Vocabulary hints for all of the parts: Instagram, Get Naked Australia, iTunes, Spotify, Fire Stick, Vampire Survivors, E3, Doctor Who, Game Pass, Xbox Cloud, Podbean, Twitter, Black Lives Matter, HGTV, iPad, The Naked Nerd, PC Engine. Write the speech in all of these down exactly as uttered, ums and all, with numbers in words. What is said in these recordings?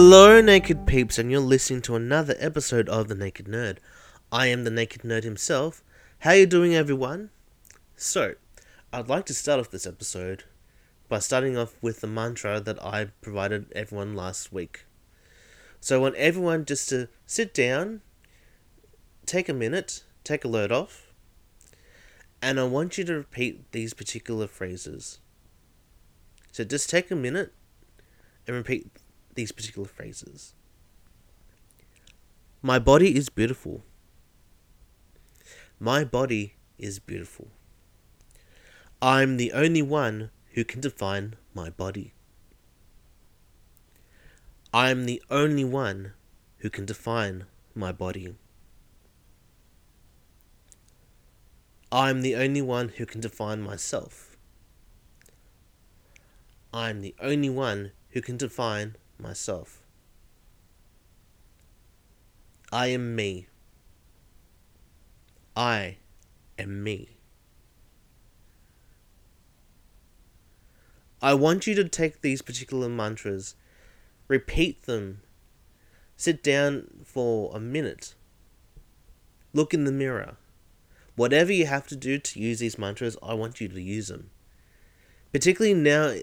Hello, Naked Peeps, and you're listening to another episode of The Naked Nerd. I am The Naked Nerd himself. How you doing, everyone? So, I'd like to start off this episode by starting off with the mantra that I provided everyone last week. So I want everyone just to sit down, take a minute, take a load off, and I want you to repeat these particular phrases. So just take a minute and repeat these particular phrases. My body is beautiful. My body is beautiful. I'm the only one who can define my body. I'm the only one who can define my body. I'm the only one who can define myself. I'm the only one who can define myself. I am me. I am me. I want you to take these particular mantras, repeat them, sit down for a minute, look in the mirror. Whatever you have to do to use these mantras, I want you to use them. Particularly now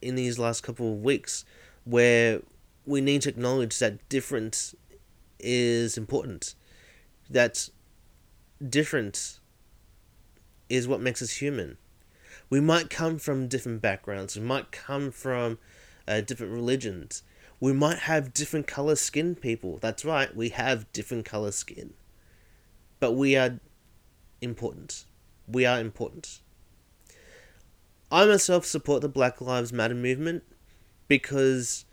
in these last couple of weeks, where we need to acknowledge that different is important. That different is what makes us human. We might come from different backgrounds. We might come from uh, different religions. We might have different color skin people. That's right, we have different color skin. But we are important. We are important. I myself support the Black Lives Matter movement, because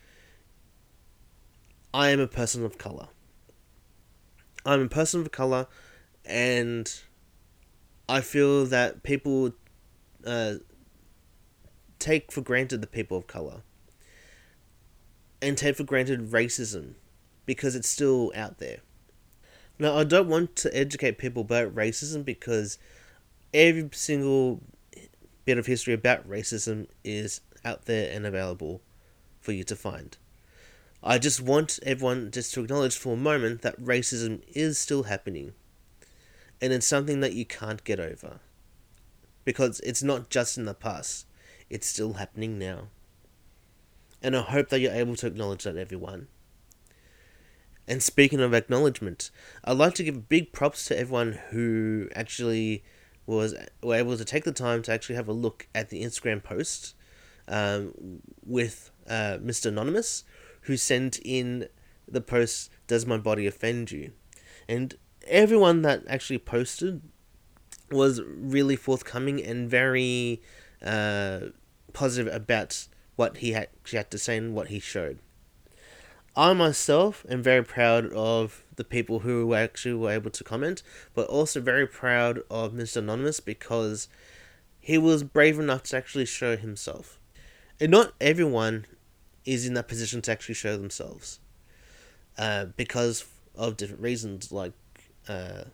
I am a person of colour. I'm a person of colour, and I feel that people uh, take for granted the people of colour, and take for granted racism, because it's still out there. Now, I don't want to educate people about racism, because every single bit of history about racism is out there and available for you to find. I just want everyone just to acknowledge for a moment that racism is still happening, and it's something that you can't get over, because it's not just in the past, it's still happening now. And I hope that you're able to acknowledge that, everyone. And speaking of acknowledgement, I'd like to give big props to everyone who actually was were able to take the time to actually have a look at the Instagram post Um, with uh, Mister Anonymous, who sent in the post, "Does my body offend you?" And everyone that actually posted was really forthcoming and very uh, positive about what he actually had to say and what he showed. I myself am very proud of the people who actually were able to comment, but also very proud of Mister Anonymous, because he was brave enough to actually show himself. And not everyone is in that position to actually show themselves, uh, because of different reasons, like uh,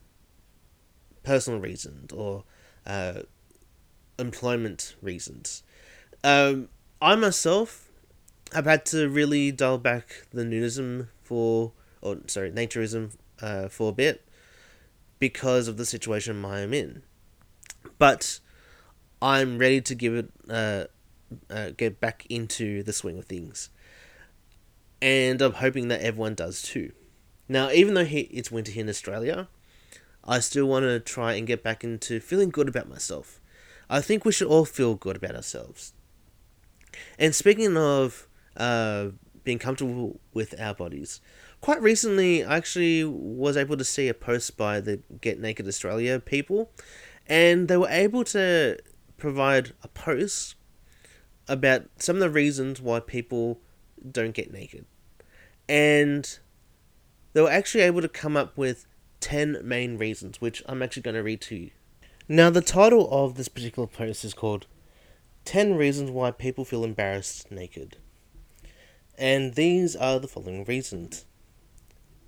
personal reasons or uh, employment reasons. Um, I myself have had to really dial back the nudism for, or sorry, naturism uh, for a bit, because of the situation I am in. But I'm ready to give it Uh, Uh, get back into the swing of things, and I'm hoping that everyone does too. Now, even though he, it's winter here in Australia, I still want to try and get back into feeling good about myself. I think we should all feel good about ourselves. And speaking of uh, being comfortable with our bodies, quite recently I actually was able to see a post by the Get Naked Australia people, and they were able to provide a post about some of the reasons why people don't get naked. And they were actually able to come up with ten main reasons, which I'm actually going to read to you. Now, the title of this particular post is called ten Reasons Why People Feel Embarrassed Naked. And these are the following reasons: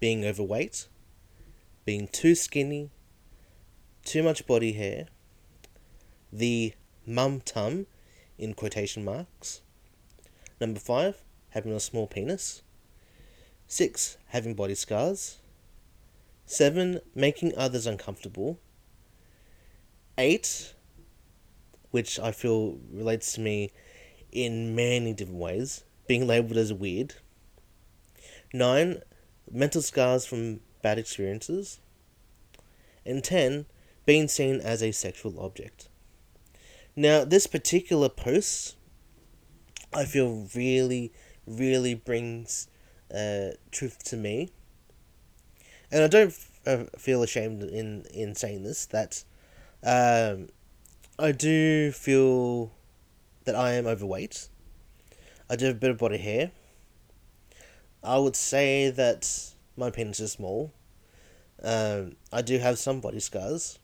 being overweight, being too skinny, too much body hair, the mum-tum, in quotation marks. Number five, having a small penis. six Having body scars. seven Making others uncomfortable. eight Which I feel relates to me in many different ways. Being labelled as weird. nine Mental scars from bad experiences. And ten Being seen as a sexual object. Now, this particular post, I feel really, really brings uh, truth to me. And I don't f- uh, feel ashamed in, in saying this, that um, I do feel that I am overweight. I do have a bit of body hair. I would say that my penis is small. Um, I do have some body scars.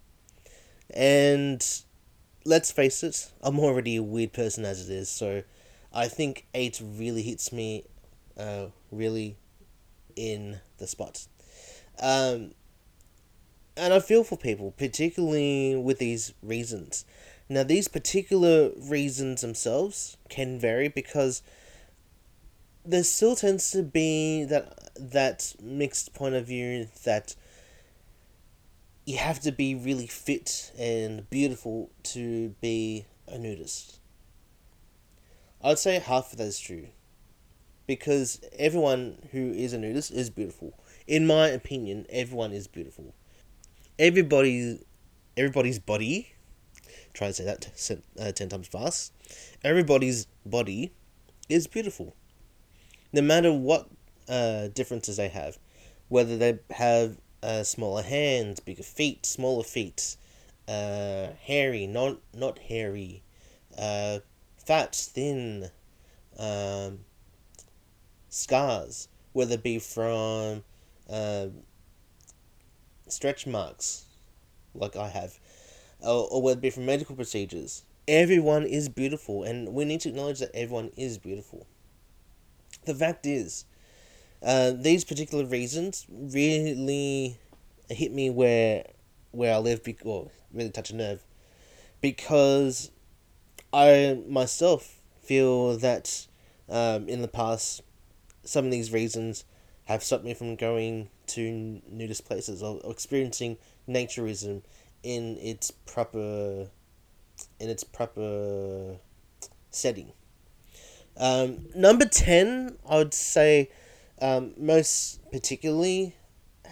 And let's face it, I'm already a weird person as it is, so I think eight really hits me uh, really in the spot. Um, and I feel for people, particularly with these reasons. Now, these particular reasons themselves can vary because there still tends to be that that mixed point of view that you have to be really fit and beautiful to be a nudist. I'd say half of that is true, because everyone who is a nudist is beautiful. In my opinion, everyone is beautiful. Everybody, everybody's body, try to say that uh, ten times fast, everybody's body is beautiful. No matter what uh, differences they have, whether they have Uh, smaller hands, bigger feet, smaller feet, uh, hairy, not not hairy, uh, fat, thin, um, scars, whether it be from uh, stretch marks, like I have, or, or whether it be from medical procedures. Everyone is beautiful, and we need to acknowledge that everyone is beautiful. The fact is, Uh, these particular reasons really hit me where where I live, be- or really touch a nerve, because I myself feel that um, in the past some of these reasons have stopped me from going to nudist places or, or experiencing naturism in its proper in its proper setting. Um, number ten, I would say, Um, most particularly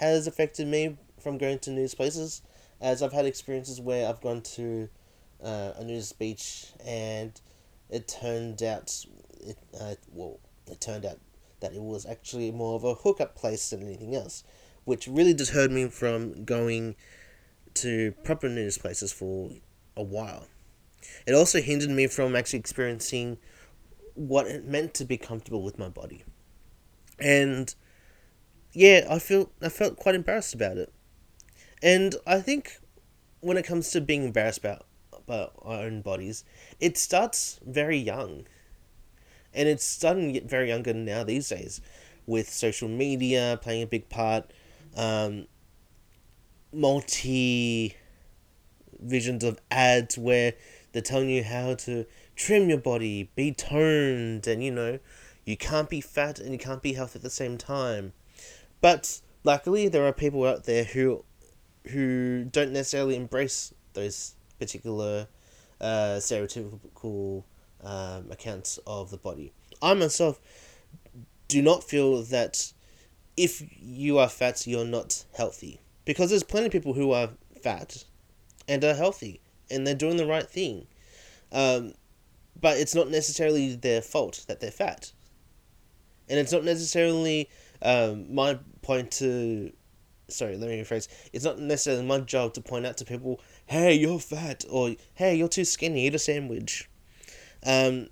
has affected me from going to nudist places, as I've had experiences where I've gone to uh, a nudist beach and it turned out it uh, well it turned out that it was actually more of a hookup place than anything else, which really deterred me from going to proper nudist places for a while. It also hindered me from actually experiencing what it meant to be comfortable with my body. And yeah, I feel I felt quite embarrassed about it. And I think when it comes to being embarrassed about, about our own bodies, it starts very young. And it's starting to get very younger now these days, with social media playing a big part, um, multi visions of ads where they're telling you how to trim your body, be toned, and you know, you can't be fat and you can't be healthy at the same time. But luckily there are people out there who who don't necessarily embrace those particular uh, stereotypical um, accounts of the body. I myself do not feel that if you are fat, you're not healthy, because there's plenty of people who are fat and are healthy and they're doing the right thing. Um, but it's not necessarily their fault that they're fat. And it's not necessarily um, my point to... Sorry, let me rephrase. It's not necessarily my job to point out to people, hey, you're fat, or hey, you're too skinny, eat a sandwich. Um,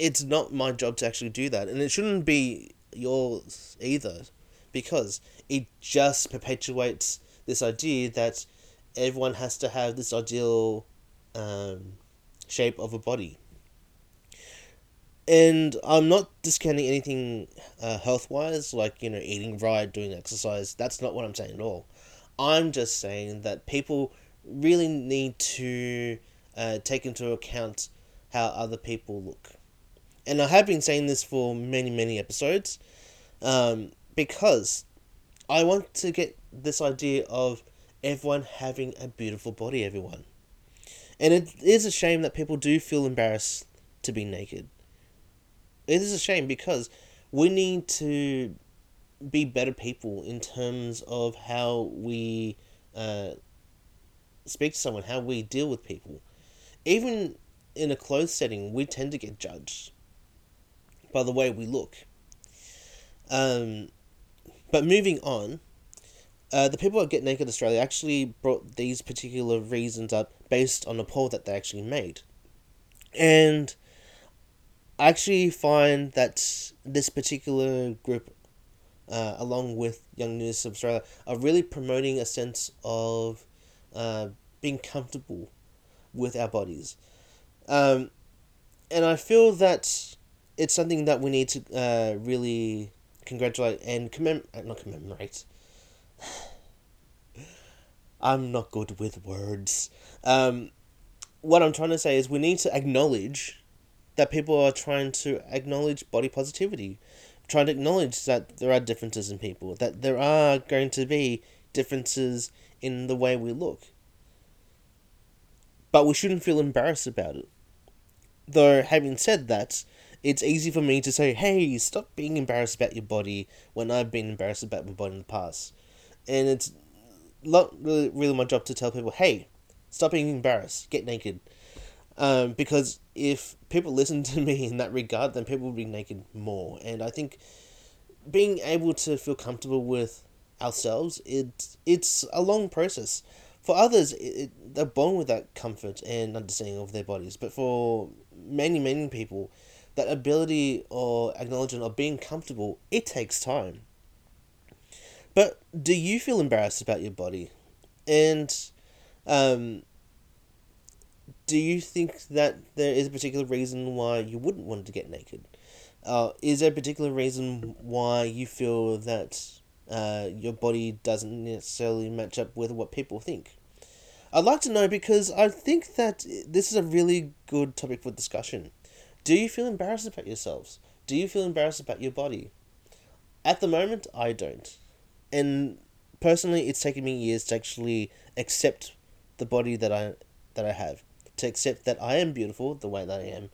it's not my job to actually do that. And it shouldn't be yours either, because it just perpetuates this idea that everyone has to have this ideal um, shape of a body. And I'm not discounting anything uh, health-wise, like, you know, eating right, doing exercise. That's not what I'm saying at all. I'm just saying that people really need to uh, take into account how other people look. And I have been saying this for many, many episodes. Um, because I want to get this idea of everyone having a beautiful body, everyone. And it is a shame that people do feel embarrassed to be naked. It is a shame because we need to be better people in terms of how we uh, speak to someone, how we deal with people. Even in a closed setting, we tend to get judged by the way we look. Um, but moving on, uh, the people at Get Naked Australia actually brought these particular reasons up based on a poll that they actually made. And I actually find that this particular group, uh, along with Young Nurses of Australia, are really promoting a sense of uh, being comfortable with our bodies. Um, and I feel that it's something that we need to uh, really congratulate and commemorate, not commemorate, I'm not good with words. Um, what I'm trying to say is we need to acknowledge that people are trying to acknowledge body positivity, trying to acknowledge that there are differences in people, that there are going to be differences in the way we look. But we shouldn't feel embarrassed about it. Though, having said that, it's easy for me to say, hey, stop being embarrassed about your body when I've been embarrassed about my body in the past. And it's not really, really my job to tell people, hey, stop being embarrassed, get naked. Um, because if people listen to me in that regard, then people will be naked more. And I think being able to feel comfortable with ourselves, it, it's a long process. For others, it, it, they're born with that comfort and understanding of their bodies. But for many, many people, that ability or acknowledgement of being comfortable, it takes time. But do you feel embarrassed about your body? And um, do you think that there is a particular reason why you wouldn't want to get naked? Uh, is there a particular reason why you feel that uh, your body doesn't necessarily match up with what people think? I'd like to know, because I think that this is a really good topic for discussion. Do you feel embarrassed about yourselves? Do you feel embarrassed about your body? At the moment, I don't. And personally, it's taken me years to actually accept the body that I that I have. To accept that I am beautiful the way that I am.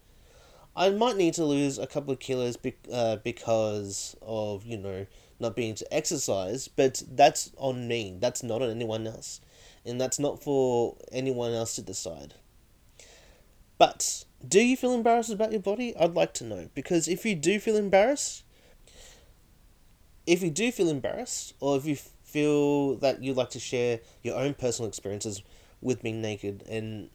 I might need to lose a couple of kilos be- uh, because of, you know, not being able to exercise. But that's on me. That's not on anyone else. And that's not for anyone else to decide. But do you feel embarrassed about your body? I'd like to know. Because if you do feel embarrassed, if you do feel embarrassed, or if you feel that you'd like to share your own personal experiences with being naked and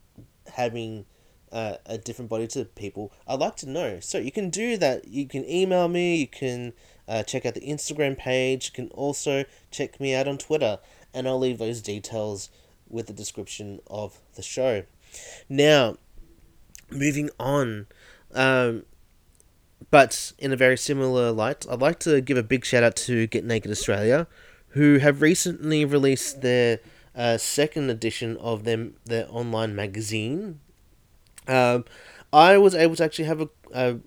having uh, a different body to people, I'd like to know. So you can do that. You can email me. You can uh, check out the Instagram page. You can also check me out on Twitter. And I'll leave those details with the description of the show. Now, moving on, um, but in a very similar light, I'd like to give a big shout out to Get Naked Australia, who have recently released their uh, second edition of their, their online magazine. Um, I was able to actually have a, a,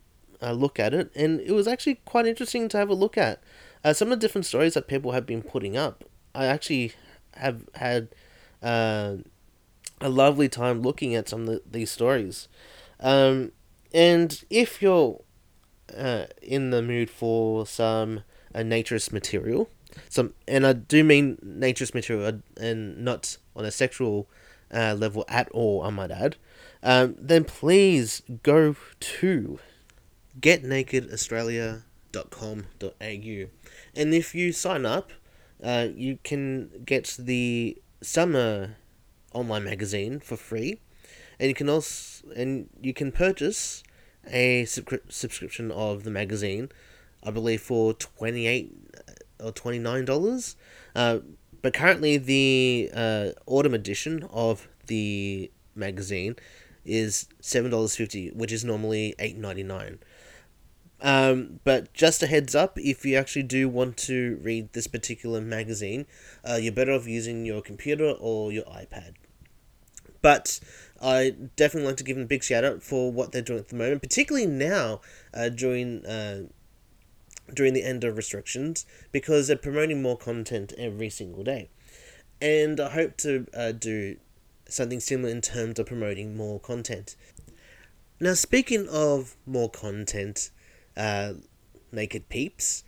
a look at it, and it was actually quite interesting to have a look at. Uh, some of the different stories that people have been putting up, I actually have had Uh, a lovely time looking at some of the, these stories. Um, and if you're uh, in the mood for some uh, naturist material, some, and I do mean naturist material and not on a sexual uh, level at all, I might add, um, then please go to get naked australia dot com dot a u. And if you sign up, uh, you can get the summer online magazine for free, and you can also and you can purchase a subscri- subscription of the magazine, I believe, for twenty-eight or twenty-nine dollars. Uh, but currently the uh, autumn edition of the magazine is seven dollars fifty, which is normally eight dollars ninety-nine. Um, but just a heads up, if you actually do want to read this particular magazine, uh, you're better off using your computer or your iPad. But I definitely like to give them a big shout out for what they're doing at the moment, particularly now uh, during uh, during the end of restrictions, because they're promoting more content every single day. And I hope to uh, do something similar in terms of promoting more content. Now, speaking of more content, uh, Naked Peeps,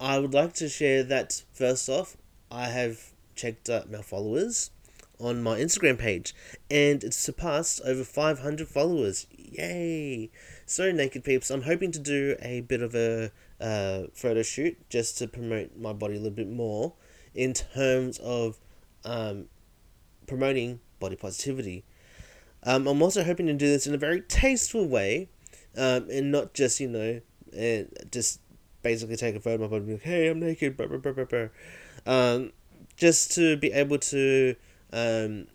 I would like to share that, first off, I have checked up my followers on my Instagram page, and it's surpassed over five hundred followers. Yay! So, Naked Peeps, I'm hoping to do a bit of a uh, photo shoot just to promote my body a little bit more in terms of um, promoting body positivity. Um, I'm also hoping to do this in a very tasteful way, um, and not just, you know, and just basically take a photo of my body and be like, hey, I'm naked, blah, blah, blah, blah, blah. Um, just to be able to um,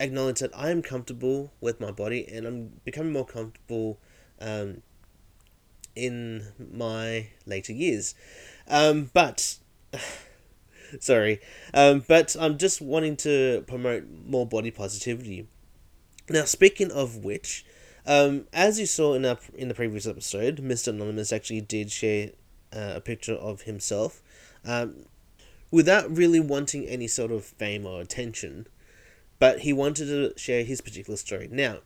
acknowledge that I am comfortable with my body, and I'm becoming more comfortable um, in my later years. Um, but... Sorry, um, but I'm just wanting to promote more body positivity. Now, speaking of which, um, as you saw in our, in the previous episode, Mister Anonymous actually did share uh, a picture of himself, um, without really wanting any sort of fame or attention, but he wanted to share his particular story. Now,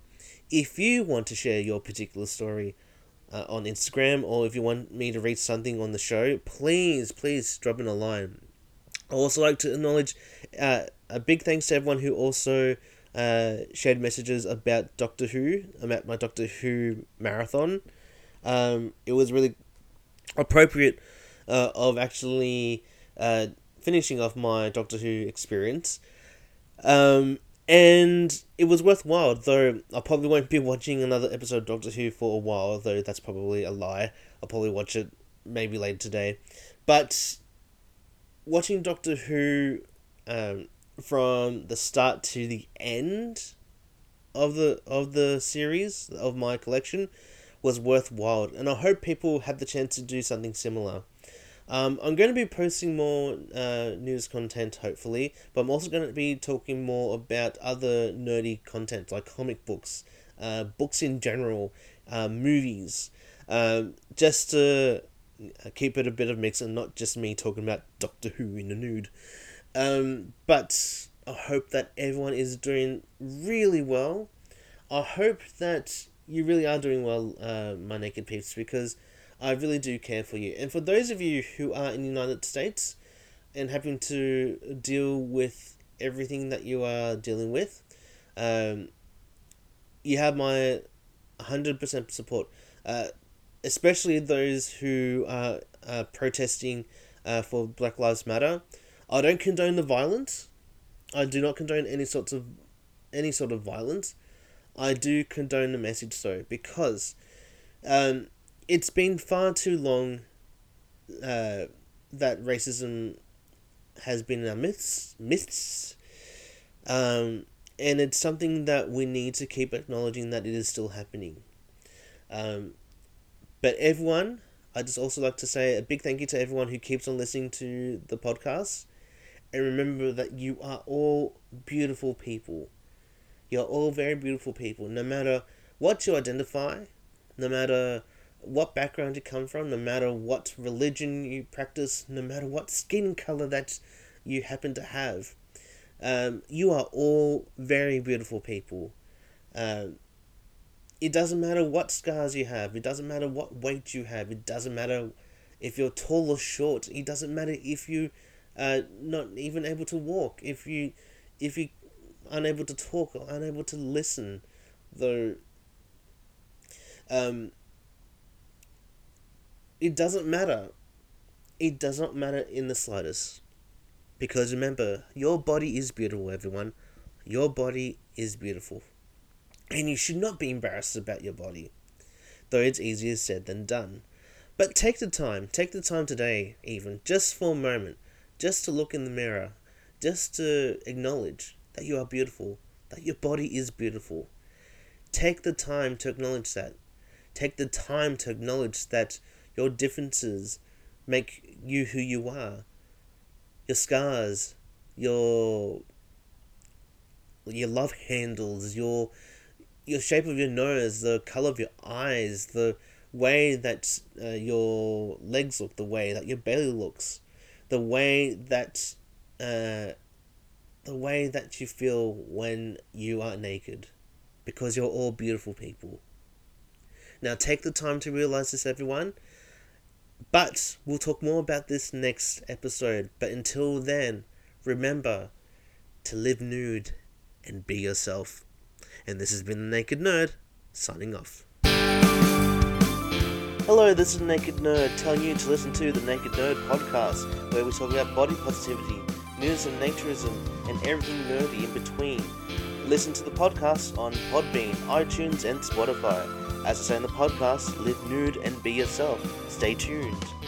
if you want to share your particular story uh, on Instagram, or if you want me to read something on the show, please, please drop in a line. I also like to acknowledge uh, a big thanks to everyone who also uh, shared messages about Doctor Who. I'm at my Doctor Who marathon. Um, it was really appropriate uh, of actually uh, finishing off my Doctor Who experience. Um, and it was worthwhile, though I probably won't be watching another episode of Doctor Who for a while, though that's probably a lie. I'll probably watch it maybe later today. But... watching Doctor Who um, from the start to the end of the of the series of my collection was worthwhile, and I hope people have the chance to do something similar. Um, I'm going to be posting more uh, news content, hopefully, but I'm also going to be talking more about other nerdy content, like comic books, uh, books in general, uh, movies, um, just to... I keep it a bit of a mix and not just me talking about Doctor Who in the nude. Um, but I hope that everyone is doing really well. I hope that you really are doing well, uh, my Naked Peeps, because I really do care for you. And for those of you who are in the United States and having to deal with everything that you are dealing with, um, you have my one hundred percent support. Uh, especially those who are uh, protesting uh, for Black Lives Matter. I don't condone the violence. I do not condone any sorts of any sort of violence. I do condone the message, though, because um, it's been far too long uh, that racism has been in our myths, myths um, and it's something that we need to keep acknowledging that it is still happening. Um, But everyone, I just also like to say a big thank you to everyone who keeps on listening to the podcast. And remember that you are all beautiful people. You're all very beautiful people. No matter what you identify, no matter what background you come from, no matter what religion you practice, no matter what skin color that you happen to have, um, you are all very beautiful people. Um, It doesn't matter what scars you have. It doesn't matter what weight you have. It doesn't matter if you're tall or short. It doesn't matter if you are not even able to walk. If you if you unable to talk or unable to listen, though. Um, it doesn't matter. It does not matter in the slightest, because remember, your body is beautiful, everyone. Your body is beautiful. And you should not be embarrassed about your body, though it's easier said than done. But take the time, take the time today even, just for a moment, just to look in the mirror, just to acknowledge that you are beautiful, that your body is beautiful. Take the time to acknowledge that. Take the time to acknowledge that your differences make you who you are. Your scars, your, your love handles, your... your shape of your nose, the colour of your eyes, the way that uh, your legs look, the way that your belly looks, the way that uh, the way that you feel when you are naked, because you're all beautiful people. Now take the time to realize this, everyone. But we'll talk more about this next episode. But until then, remember to live nude and be yourself. And this has been The Naked Nerd, signing off. Hello, this is The Naked Nerd, telling you to listen to The Naked Nerd podcast, where we talk about body positivity, nudism, naturism, and everything nerdy in between. Listen to the podcast on Podbean, iTunes, and Spotify. As I say in the podcast, live nude and be yourself. Stay tuned.